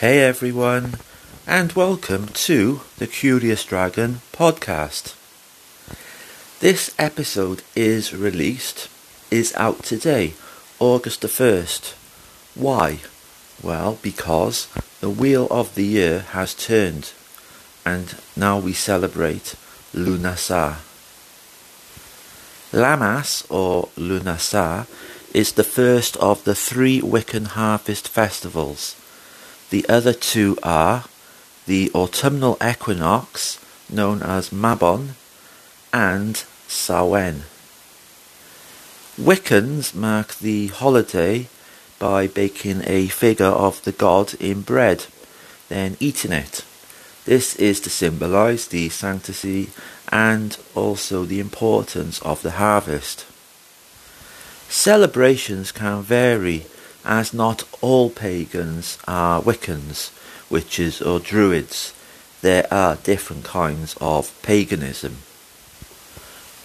Hey everyone, and welcome to the Curious Dragon podcast. This episode is out today, August the 1st. Why? Well, because the Wheel of the Year has turned, and now we celebrate Lughnasadh. Lammas, or Lughnasadh, is the first of the three Wiccan harvest festivals. The other two are the autumnal equinox, known as Mabon, and Samhain. Wiccans mark the holiday by baking a figure of the god in bread, then eating it. This is to symbolise the sanctity and also the importance of the harvest. Celebrations can vary, as not all pagans are Wiccans, witches or druids. There are different kinds of paganism.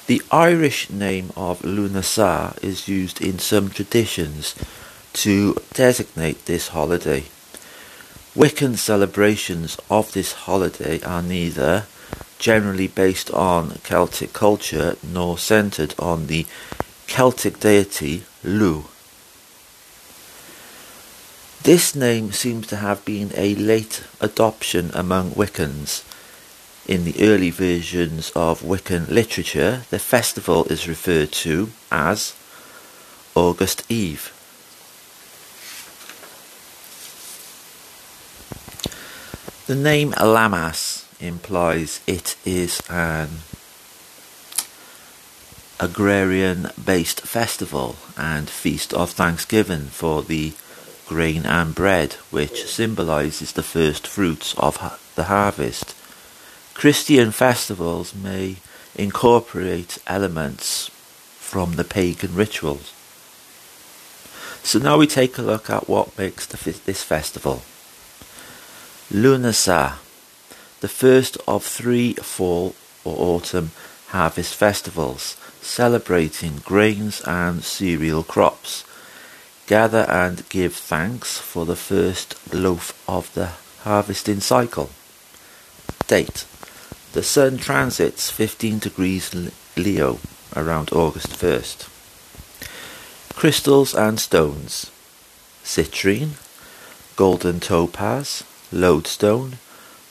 The Irish name of Lughnasadh is used in some traditions to designate this holiday. Wiccan celebrations of this holiday are neither generally based on Celtic culture nor centred on the Celtic deity Lú. This name seems to have been a late adoption among Wiccans. In the early versions of Wiccan literature, the festival is referred to as August Eve. The name Lammas implies it is an agrarian-based festival and feast of thanksgiving for the grain and bread, which symbolises the first fruits of the harvest. Christian festivals may incorporate elements from the pagan rituals. So now we take a look at what makes this festival. Lughnasadh, the first of three fall or autumn harvest festivals, celebrating grains and cereal crops. Gather and give thanks for the first loaf of the harvesting cycle. Date: the sun transits 15 degrees Leo around August 1st. Crystals and stones: citrine, golden topaz, lodestone,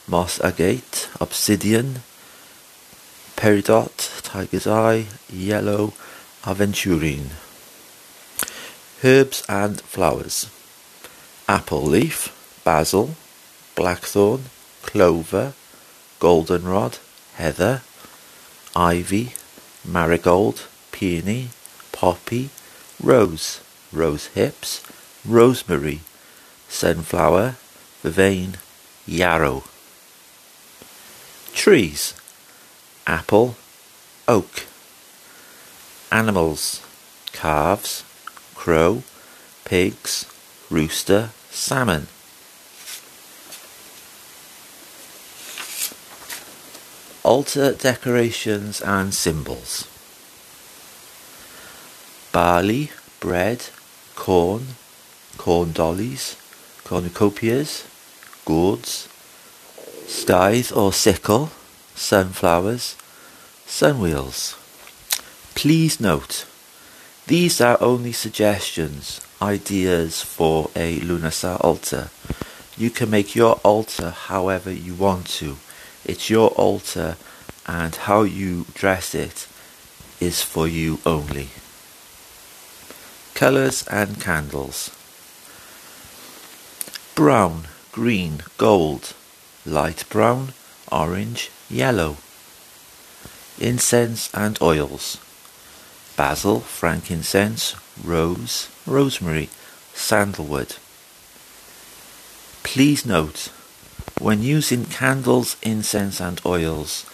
moss agate, obsidian, peridot, tiger's eye, yellow, aventurine. Herbs and flowers: apple leaf, basil, blackthorn, clover, goldenrod, heather, ivy, marigold, peony, poppy, rose, rose hips, rosemary, sunflower, vervain, yarrow. Trees: apple, oak. Animals: calves, crow, pigs, rooster, salmon. Altar decorations and symbols: barley, bread, corn, corn dollies, cornucopias, gourds, scythe or sickle, sunflowers, sunwheels. Please note, these are only suggestions, ideas for a Lughnasadh altar. You can make your altar however you want to. It's your altar, and how you dress it is for you only. Colours and candles: brown, green, gold, light brown, orange, yellow. Incense and oils: basil, frankincense, rose, rosemary, sandalwood. Please note, when using candles, incense and oils,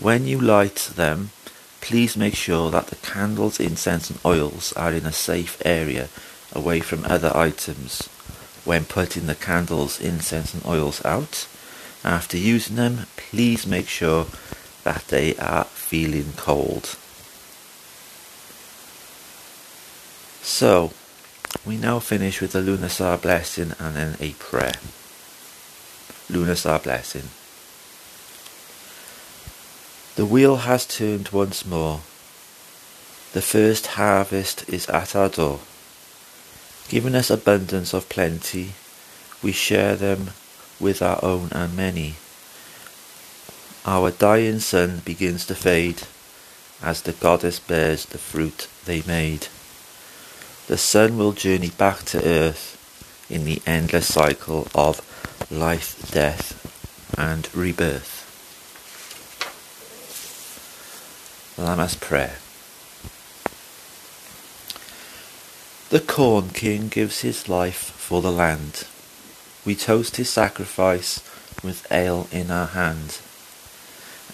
when you light them, please make sure that the candles, incense and oils are in a safe area, away from other items. When putting the candles, incense and oils out, after using them, please make sure that they are feeling cold. So, we now finish with the Lughnasadh blessing and then a prayer. Lughnasadh blessing. The wheel has turned once more. The first harvest is at our door. Giving us abundance of plenty, we share them with our own and many. Our dying sun begins to fade as the goddess bears the fruit they made. The sun will journey back to earth in the endless cycle of life, death and rebirth. Lammas prayer. The corn king gives his life for the land. We toast his sacrifice with ale in our hand,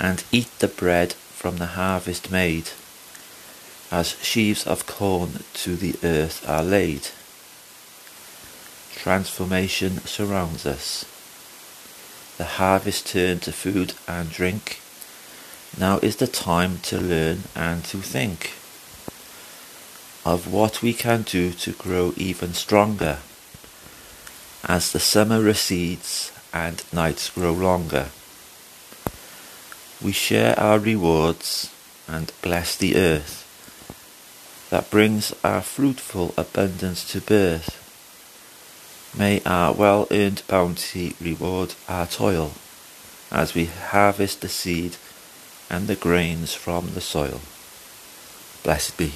and eat the bread from the harvest made, as sheaves of corn to the earth are laid. Transformation surrounds us. The harvest turned to food and drink. Now is the time to learn and to think of what we can do to grow even stronger, as the summer recedes and nights grow longer. We share our rewards and bless the earth that brings our fruitful abundance to birth. May our well-earned bounty reward our toil as we harvest the seed and the grains from the soil. Blessed be.